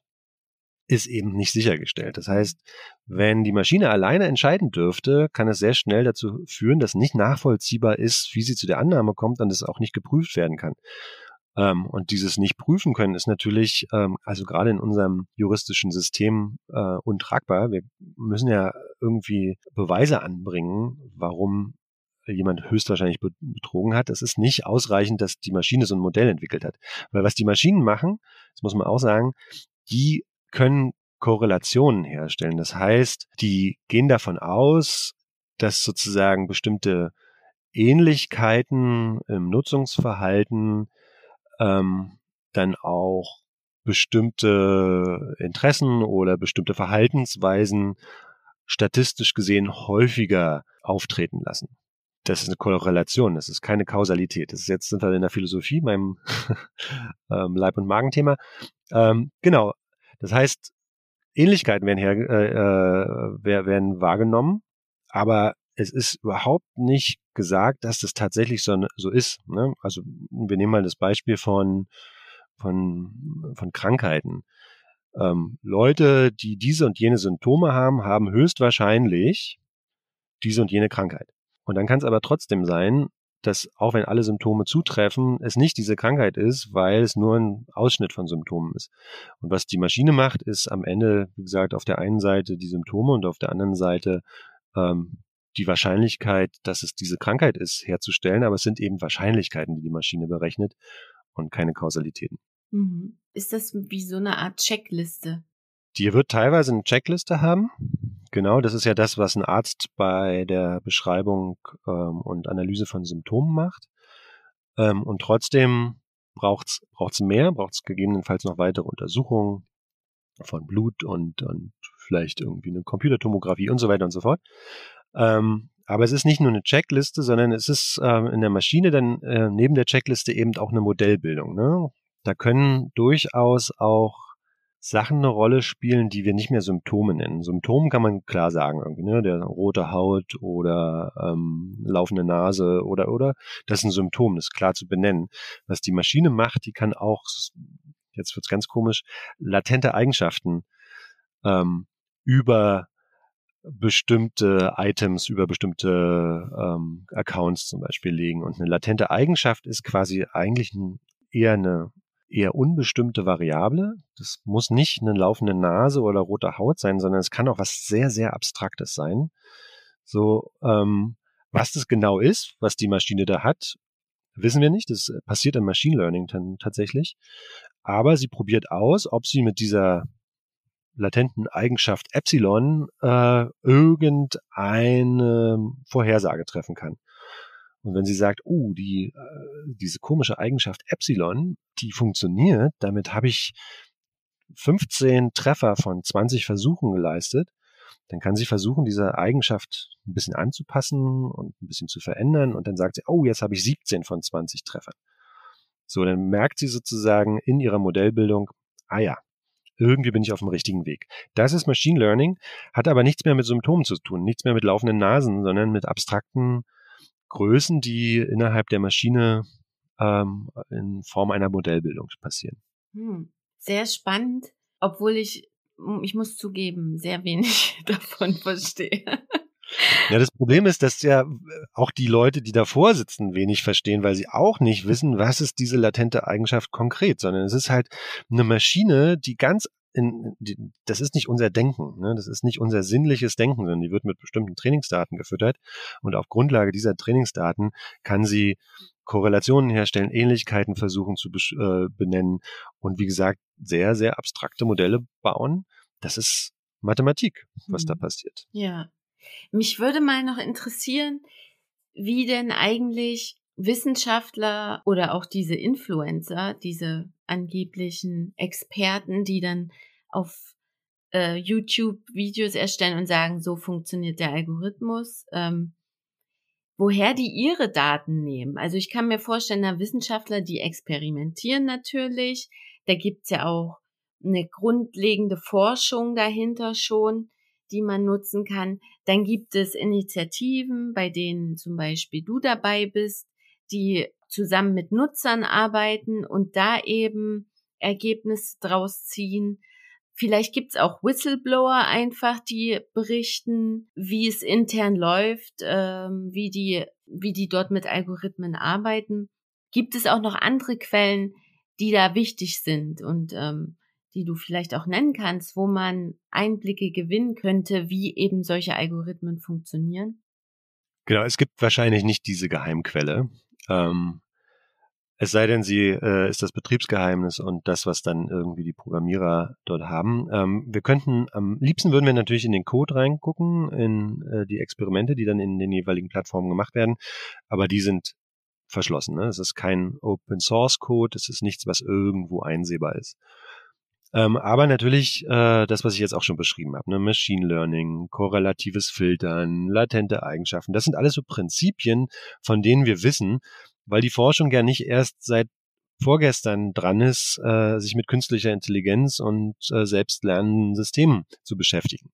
ist eben nicht sichergestellt. Das heißt, wenn die Maschine alleine entscheiden dürfte, kann es sehr schnell dazu führen, dass nicht nachvollziehbar ist, wie sie zu der Annahme kommt und es auch nicht geprüft werden kann. Und dieses nicht prüfen können ist natürlich, also gerade in unserem juristischen System untragbar. Wir müssen ja irgendwie Beweise anbringen, warum jemand höchstwahrscheinlich betrogen hat. Es ist nicht ausreichend, dass die Maschine so ein Modell entwickelt hat. Weil was die Maschinen machen, das muss man auch sagen, die können Korrelationen herstellen. Das heißt, die gehen davon aus, dass sozusagen bestimmte Ähnlichkeiten im Nutzungsverhalten dann auch bestimmte Interessen oder bestimmte Verhaltensweisen statistisch gesehen häufiger auftreten lassen. Das ist eine Korrelation, das ist keine Kausalität. Das ist jetzt sind wir in der Philosophie, meinem Leib- und Magenthema. Genau. Das heißt, Ähnlichkeiten werden wahrgenommen, aber es ist überhaupt nicht gesagt, dass das tatsächlich so ist. Ne? Also wir nehmen mal das Beispiel von Krankheiten. Leute, die diese und jene Symptome haben, haben höchstwahrscheinlich diese und jene Krankheit. Und dann kann es aber trotzdem sein, dass auch wenn alle Symptome zutreffen, es nicht diese Krankheit ist, weil es nur ein Ausschnitt von Symptomen ist. Und was die Maschine macht, ist am Ende, wie gesagt, auf der einen Seite die Symptome und auf der anderen Seite die Wahrscheinlichkeit, dass es diese Krankheit ist, herzustellen. Aber es sind eben Wahrscheinlichkeiten, die die Maschine berechnet und keine Kausalitäten. Mhm. Ist das wie so eine Art Checkliste? Die wird teilweise eine Checkliste haben. Genau, das ist ja das, was ein Arzt bei der Beschreibung und Analyse von Symptomen macht. Und trotzdem braucht's gegebenenfalls noch weitere Untersuchungen von Blut und vielleicht irgendwie eine Computertomographie und so weiter und so fort. Aber es ist nicht nur eine Checkliste, sondern es ist in der Maschine dann neben der Checkliste eben auch eine Modellbildung. Ne? Da können durchaus auch Sachen eine Rolle spielen, die wir nicht mehr Symptome nennen. Symptome kann man klar sagen, irgendwie, ne? Der rote Haut oder laufende Nase oder. Das ist ein Symptom, das ist klar zu benennen. Was die Maschine macht, die kann auch, jetzt wird's ganz komisch, latente Eigenschaften über bestimmte Items, über bestimmte Accounts zum Beispiel legen. Und eine latente Eigenschaft ist quasi eigentlich eher unbestimmte Variable. Das muss nicht eine laufende Nase oder rote Haut sein, sondern es kann auch was sehr, sehr Abstraktes sein. So, was das genau ist, was die Maschine da hat, wissen wir nicht. Das passiert im Machine Learning tatsächlich. Aber sie probiert aus, ob sie mit dieser latenten Eigenschaft Epsilon irgendeine Vorhersage treffen kann. Und wenn sie sagt, oh, diese komische Eigenschaft Epsilon, die funktioniert, damit habe ich 15 Treffer von 20 Versuchen geleistet, dann kann sie versuchen, diese Eigenschaft ein bisschen anzupassen und ein bisschen zu verändern. Und dann sagt sie, oh, jetzt habe ich 17 von 20 Treffern. So, dann merkt sie sozusagen in ihrer Modellbildung, ah ja, irgendwie bin ich auf dem richtigen Weg. Das ist Machine Learning, hat aber nichts mehr mit Symptomen zu tun, nichts mehr mit laufenden Nasen, sondern mit abstrakten Größen, die innerhalb der Maschine in Form einer Modellbildung passieren. Sehr spannend, obwohl ich muss zugeben, sehr wenig davon verstehe. Ja, das Problem ist, dass ja auch die Leute, die davor sitzen, wenig verstehen, weil sie auch nicht wissen, was ist diese latente Eigenschaft konkret, sondern es ist halt eine Maschine, die das ist nicht unser Denken, ne? Das ist nicht unser sinnliches Denken, sondern die wird mit bestimmten Trainingsdaten gefüttert und auf Grundlage dieser Trainingsdaten kann sie Korrelationen herstellen, Ähnlichkeiten versuchen zu benennen und wie gesagt, sehr, sehr abstrakte Modelle bauen. Das ist Mathematik, was da passiert. Ja, mich würde mal noch interessieren, wie denn eigentlich Wissenschaftler oder auch diese Influencer, diese angeblichen Experten, die dann auf YouTube Videos erstellen und sagen, so funktioniert der Algorithmus, woher die ihre Daten nehmen. Also ich kann mir vorstellen, na, Wissenschaftler, die experimentieren natürlich, da gibt's ja auch eine grundlegende Forschung dahinter schon, die man nutzen kann. Dann gibt es Initiativen, bei denen zum Beispiel du dabei bist, die zusammen mit Nutzern arbeiten und da eben Ergebnisse draus ziehen. Vielleicht gibt's auch Whistleblower einfach, die berichten, wie es intern läuft, wie die dort mit Algorithmen arbeiten. Gibt es auch noch andere Quellen, die da wichtig sind und die du vielleicht auch nennen kannst, wo man Einblicke gewinnen könnte, wie eben solche Algorithmen funktionieren? Genau, es gibt wahrscheinlich nicht diese Geheimquelle. Es sei denn, sie ist das Betriebsgeheimnis und das, was dann irgendwie die Programmierer dort haben. Wir könnten, am liebsten würden wir natürlich in den Code reingucken, in die Experimente, die dann in den jeweiligen Plattformen gemacht werden, aber die sind verschlossen. Ne? Es ist kein Open-Source-Code, es ist nichts, was irgendwo einsehbar ist. Aber natürlich das, was ich jetzt auch schon beschrieben habe, ne? Machine Learning, korrelatives Filtern, latente Eigenschaften, das sind alles so Prinzipien, von denen wir wissen, weil die Forschung ja nicht erst seit vorgestern dran ist, sich mit künstlicher Intelligenz und selbstlernenden Systemen zu beschäftigen.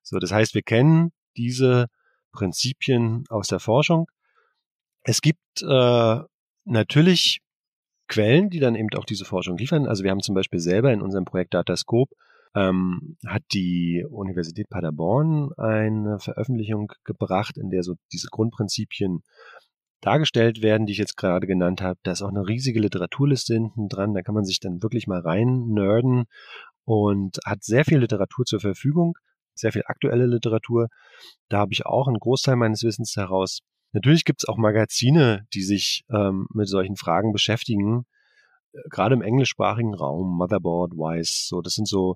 So, das heißt, wir kennen diese Prinzipien aus der Forschung. Es gibt natürlich Quellen, die dann eben auch diese Forschung liefern. Also wir haben zum Beispiel selber in unserem Projekt Dataskop hat die Universität Paderborn eine Veröffentlichung gebracht, in der so diese Grundprinzipien dargestellt werden, die ich jetzt gerade genannt habe. Da ist auch eine riesige Literaturliste hinten dran. Da kann man sich dann wirklich mal rein nerden und hat sehr viel Literatur zur Verfügung, sehr viel aktuelle Literatur. Da habe ich auch einen Großteil meines Wissens heraus. Natürlich gibt es auch Magazine, die sich mit solchen Fragen beschäftigen, gerade im englischsprachigen Raum, Motherboard, WISE, so, das sind so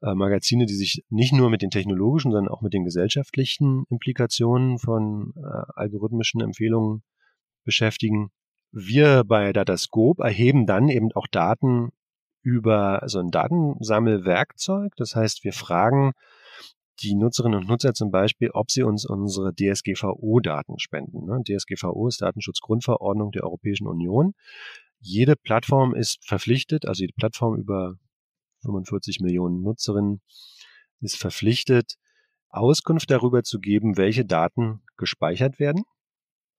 Magazine, die sich nicht nur mit den technologischen, sondern auch mit den gesellschaftlichen Implikationen von algorithmischen Empfehlungen beschäftigen. Wir bei Dataskop erheben dann eben auch Daten über so ein Datensammelwerkzeug, das heißt, wir fragen die Nutzerinnen und Nutzer zum Beispiel, ob sie uns unsere DSGVO-Daten spenden. DSGVO ist Datenschutzgrundverordnung der Europäischen Union. Jede Plattform ist verpflichtet, also jede Plattform über 45 Millionen Nutzerinnen ist verpflichtet, Auskunft darüber zu geben, welche Daten gespeichert werden.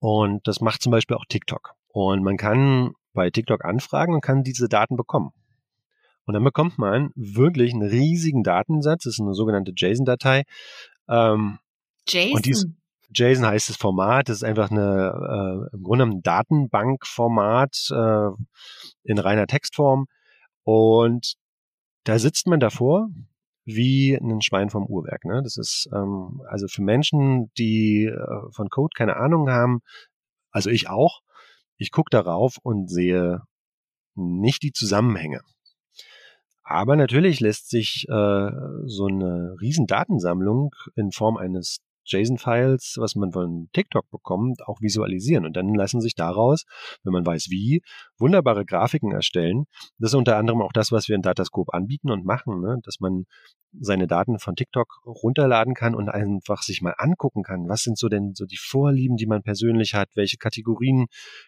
Und das macht zum Beispiel auch TikTok. Und man kann bei TikTok anfragen und kann diese Daten bekommen. Und dann bekommt man wirklich einen riesigen Datensatz, das ist eine sogenannte JSON-Datei. JSON? Und JSON heißt das Format, das ist einfach im Grunde ein Datenbankformat in reiner Textform. Und da sitzt man davor wie ein Schwein vom Uhrwerk. Ne? Das ist also für Menschen, die von Code keine Ahnung haben, also ich auch, ich gucke darauf und sehe nicht die Zusammenhänge. Aber natürlich lässt sich so eine riesen Datensammlung in Form eines JSON-Files, was man von TikTok bekommt, auch visualisieren. Und dann lassen sich daraus, wenn man weiß wie, wunderbare Grafiken erstellen. Das ist unter anderem auch das, was wir in Dataskop anbieten und machen, ne? Dass man seine Daten von TikTok runterladen kann und einfach sich mal angucken kann, was sind so denn so die Vorlieben, die man persönlich hat, welche Kategorien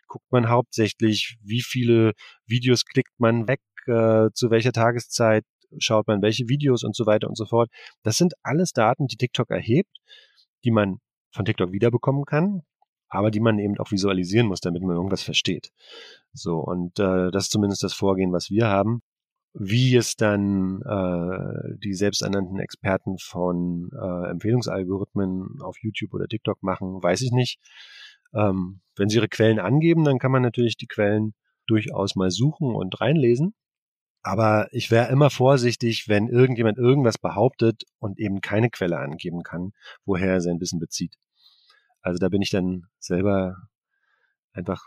guckt man hauptsächlich, wie viele Videos klickt man weg, zu welcher Tageszeit schaut man welche Videos und so weiter und so fort. Das sind alles Daten, die TikTok erhebt, die man von TikTok wiederbekommen kann, aber die man eben auch visualisieren muss, damit man irgendwas versteht. So, und das ist zumindest das Vorgehen, was wir haben. Wie es dann die selbsternannten Experten von Empfehlungsalgorithmen auf YouTube oder TikTok machen, weiß ich nicht. Wenn sie ihre Quellen angeben, dann kann man natürlich die Quellen durchaus mal suchen und reinlesen. Aber ich wäre immer vorsichtig, wenn irgendjemand irgendwas behauptet und eben keine Quelle angeben kann, woher er sein Wissen bezieht. Also da bin ich dann selber einfach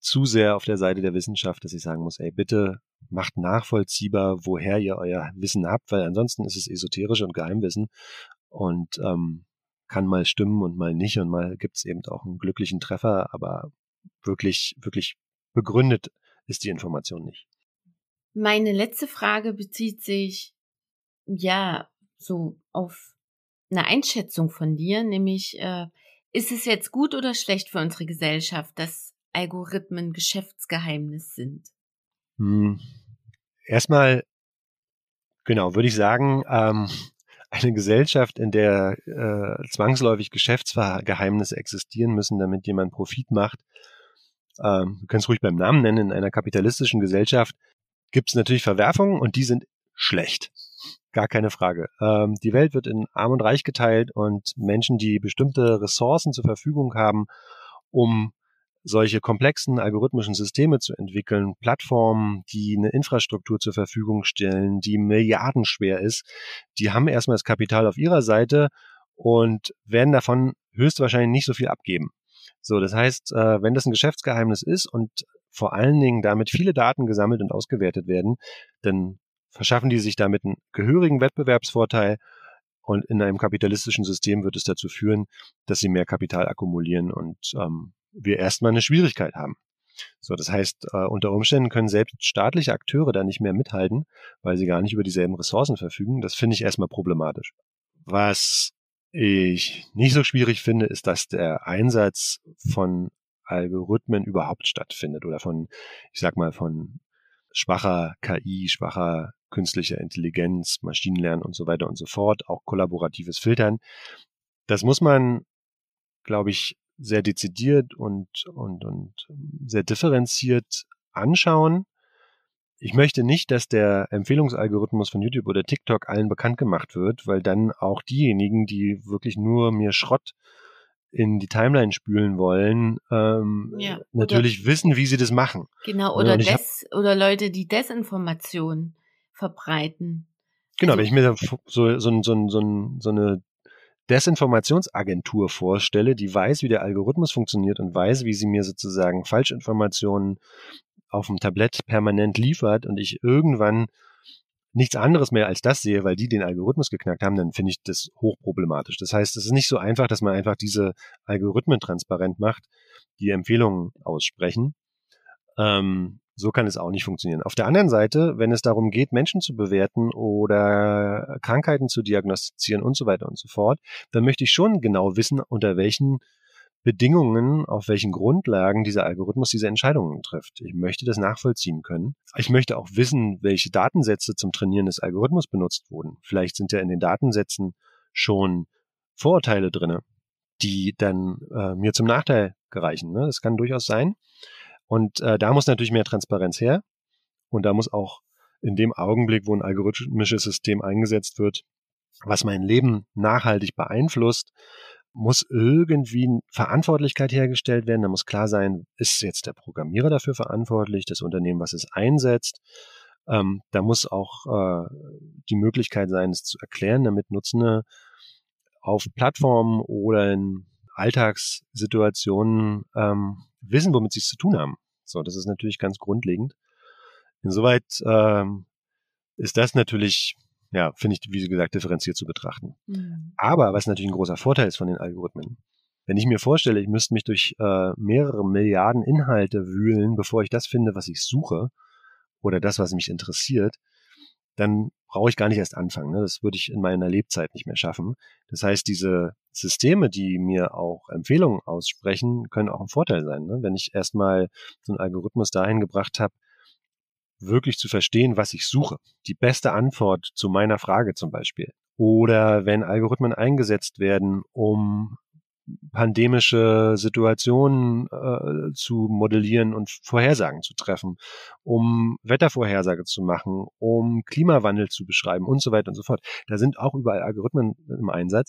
zu sehr auf der Seite der Wissenschaft, dass ich sagen muss, ey, bitte macht nachvollziehbar, woher ihr euer Wissen habt, weil ansonsten ist es esoterisch und Geheimwissen und kann mal stimmen und mal nicht und mal gibt es eben auch einen glücklichen Treffer, aber wirklich, wirklich begründet ist die Information nicht. Meine letzte Frage bezieht sich, ja, so auf eine Einschätzung von dir, nämlich, ist es jetzt gut oder schlecht für unsere Gesellschaft, dass Algorithmen Geschäftsgeheimnis sind? Erstmal, genau, würde ich sagen, eine Gesellschaft, in der zwangsläufig Geschäftsgeheimnisse existieren müssen, damit jemand Profit macht, wir können es ruhig beim Namen nennen, in einer kapitalistischen Gesellschaft, gibt es natürlich Verwerfungen und die sind schlecht. Gar keine Frage. Die Welt wird in Arm und Reich geteilt und Menschen, die bestimmte Ressourcen zur Verfügung haben, um solche komplexen algorithmischen Systeme zu entwickeln, Plattformen, die eine Infrastruktur zur Verfügung stellen, die milliardenschwer ist, die haben erstmal das Kapital auf ihrer Seite und werden davon höchstwahrscheinlich nicht so viel abgeben. So, das heißt, wenn das ein Geschäftsgeheimnis ist und vor allen Dingen damit viele Daten gesammelt und ausgewertet werden, dann verschaffen die sich damit einen gehörigen Wettbewerbsvorteil und in einem kapitalistischen System wird es dazu führen, dass sie mehr Kapital akkumulieren und wir erstmal eine Schwierigkeit haben. So, das heißt, unter Umständen können selbst staatliche Akteure da nicht mehr mithalten, weil sie gar nicht über dieselben Ressourcen verfügen. Das finde ich erstmal problematisch. Was ich nicht so schwierig finde, ist, dass der Einsatz von Algorithmen überhaupt stattfindet oder von, ich sag mal, von schwacher KI, schwacher künstlicher Intelligenz, Maschinenlernen und so weiter und so fort, auch kollaboratives Filtern. Das muss man, glaube ich, sehr dezidiert und sehr differenziert anschauen. Ich möchte nicht, dass der Empfehlungsalgorithmus von YouTube oder TikTok allen bekannt gemacht wird, weil dann auch diejenigen, die wirklich nur mir Schrott in die Timeline spülen wollen, ja, natürlich wissen, wie sie das machen. Genau, oder Leute, die Desinformation verbreiten. Genau, also, wenn ich mir so eine Desinformationsagentur vorstelle, die weiß, wie der Algorithmus funktioniert und weiß, wie sie mir sozusagen Falschinformationen auf dem Tablett permanent liefert und ich irgendwann nichts anderes mehr als das sehe, weil die den Algorithmus geknackt haben, dann finde ich das hochproblematisch. Das heißt, es ist nicht so einfach, dass man einfach diese Algorithmen transparent macht, die Empfehlungen aussprechen. So kann es auch nicht funktionieren. Auf der anderen Seite, wenn es darum geht, Menschen zu bewerten oder Krankheiten zu diagnostizieren und so weiter und so fort, dann möchte ich schon genau wissen, unter welchen Bedingungen, auf welchen Grundlagen dieser Algorithmus diese Entscheidungen trifft. Ich möchte das nachvollziehen können. Ich möchte auch wissen, welche Datensätze zum Trainieren des Algorithmus benutzt wurden. Vielleicht sind ja in den Datensätzen schon Vorurteile drin, die dann mir zum Nachteil gereichen. Ne? Das kann durchaus sein. Und da muss natürlich mehr Transparenz her. Und da muss auch in dem Augenblick, wo ein algorithmisches System eingesetzt wird, was mein Leben nachhaltig beeinflusst, muss irgendwie Verantwortlichkeit hergestellt werden. Da muss klar sein, ist jetzt der Programmierer dafür verantwortlich, das Unternehmen, was es einsetzt. Da muss auch die Möglichkeit sein, es zu erklären, damit Nutzende auf Plattformen oder in Alltagssituationen wissen, womit sie es zu tun haben. So, das ist natürlich ganz grundlegend. Insoweit ist das natürlich, ja, finde ich, wie gesagt, differenziert zu betrachten. Mhm. Aber was natürlich ein großer Vorteil ist von den Algorithmen, wenn ich mir vorstelle, ich müsste mich durch mehrere Milliarden Inhalte wühlen, bevor ich das finde, was ich suche oder das, was mich interessiert, dann brauche ich gar nicht erst anfangen. Ne? Das würde ich in meiner Lebzeit nicht mehr schaffen. Das heißt, diese Systeme, die mir auch Empfehlungen aussprechen, können auch ein Vorteil sein. Ne? Wenn ich erstmal so einen Algorithmus dahin gebracht habe, wirklich zu verstehen, was ich suche. Die beste Antwort zu meiner Frage zum Beispiel. Oder wenn Algorithmen eingesetzt werden, um pandemische Situationen zu modellieren und Vorhersagen zu treffen, um Wettervorhersage zu machen, um Klimawandel zu beschreiben und so weiter und so fort. Da sind auch überall Algorithmen im Einsatz,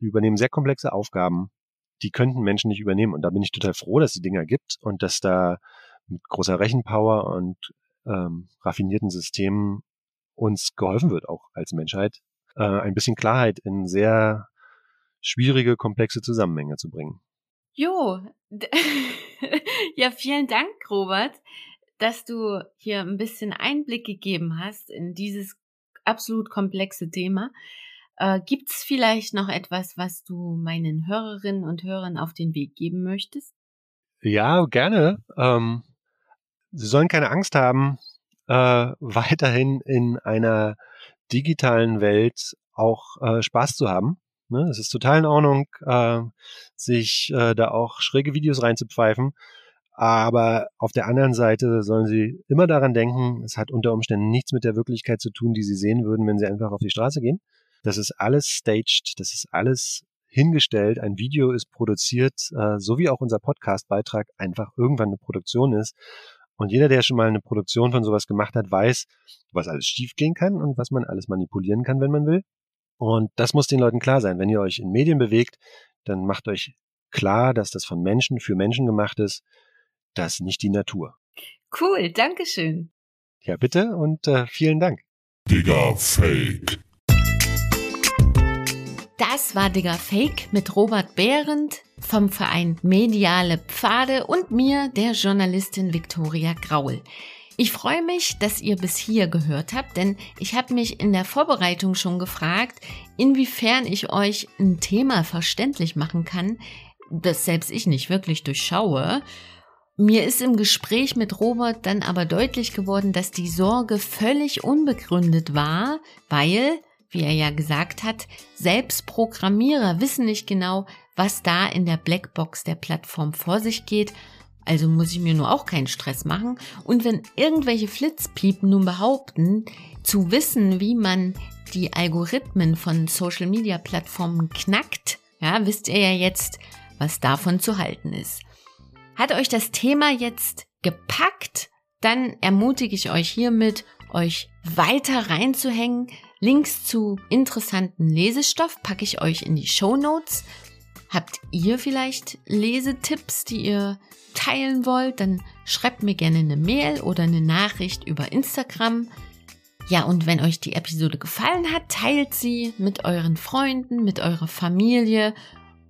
die übernehmen sehr komplexe Aufgaben, die könnten Menschen nicht übernehmen. Und da bin ich total froh, dass es die Dinger gibt und dass da mit großer Rechenpower und raffinierten Systemen uns geholfen wird, auch als Menschheit, ein bisschen Klarheit in sehr schwierige, komplexe Zusammenhänge zu bringen. Jo, ja, vielen Dank, Robert, dass du hier ein bisschen Einblick gegeben hast in dieses absolut komplexe Thema. Gibt's vielleicht noch etwas, was du meinen Hörerinnen und Hörern auf den Weg geben möchtest? Ja, gerne. Sie sollen keine Angst haben, weiterhin in einer digitalen Welt auch Spaß zu haben. Es ist total in Ordnung, sich da auch schräge Videos reinzupfeifen. Aber auf der anderen Seite sollen sie immer daran denken, es hat unter Umständen nichts mit der Wirklichkeit zu tun, die sie sehen würden, wenn sie einfach auf die Straße gehen. Das ist alles staged, das ist alles hingestellt. Ein Video ist produziert, so wie auch unser Podcast-Beitrag einfach irgendwann eine Produktion ist. Und jeder, der schon mal eine Produktion von sowas gemacht hat, weiß, was alles schief gehen kann und was man alles manipulieren kann, wenn man will. Und das muss den Leuten klar sein. Wenn ihr euch in Medien bewegt, dann macht euch klar, dass das von Menschen für Menschen gemacht ist. Das ist nicht die Natur. Cool, danke schön. Ja, bitte und vielen Dank. Digga Fake. Das war Digga Fake mit Robert Behrendt vom Verein Mediale Pfade und mir, der Journalistin Victoria Graul. Ich freue mich, dass ihr bis hier gehört habt, denn ich habe mich in der Vorbereitung schon gefragt, inwiefern ich euch ein Thema verständlich machen kann, das selbst ich nicht wirklich durchschaue. Mir ist im Gespräch mit Robert dann aber deutlich geworden, dass die Sorge völlig unbegründet war, weil, wie er ja gesagt hat, selbst Programmierer wissen nicht genau, was da in der Blackbox der Plattform vor sich geht. Also muss ich mir nur auch keinen Stress machen. Und wenn irgendwelche Flitzpiepen nun behaupten, zu wissen, wie man die Algorithmen von Social-Media-Plattformen knackt, ja, wisst ihr ja jetzt, was davon zu halten ist. Hat euch das Thema jetzt gepackt? Dann ermutige ich euch hiermit, euch weiter reinzuhängen. Links zu interessanten Lesestoff packe ich euch in die Shownotes. Habt ihr vielleicht Lesetipps, die ihr teilen wollt, dann schreibt mir gerne eine Mail oder eine Nachricht über Instagram. Ja, und wenn euch die Episode gefallen hat, teilt sie mit euren Freunden, mit eurer Familie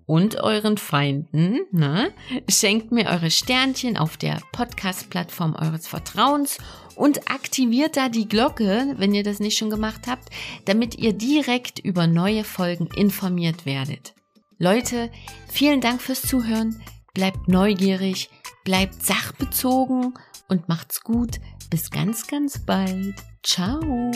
und euren Feinden. Ne? Schenkt mir eure Sternchen auf der Podcast-Plattform eures Vertrauens und aktiviert da die Glocke, wenn ihr das nicht schon gemacht habt, damit ihr direkt über neue Folgen informiert werdet. Leute, vielen Dank fürs Zuhören, bleibt neugierig, bleibt sachbezogen und macht's gut. Bis ganz, ganz bald. Ciao.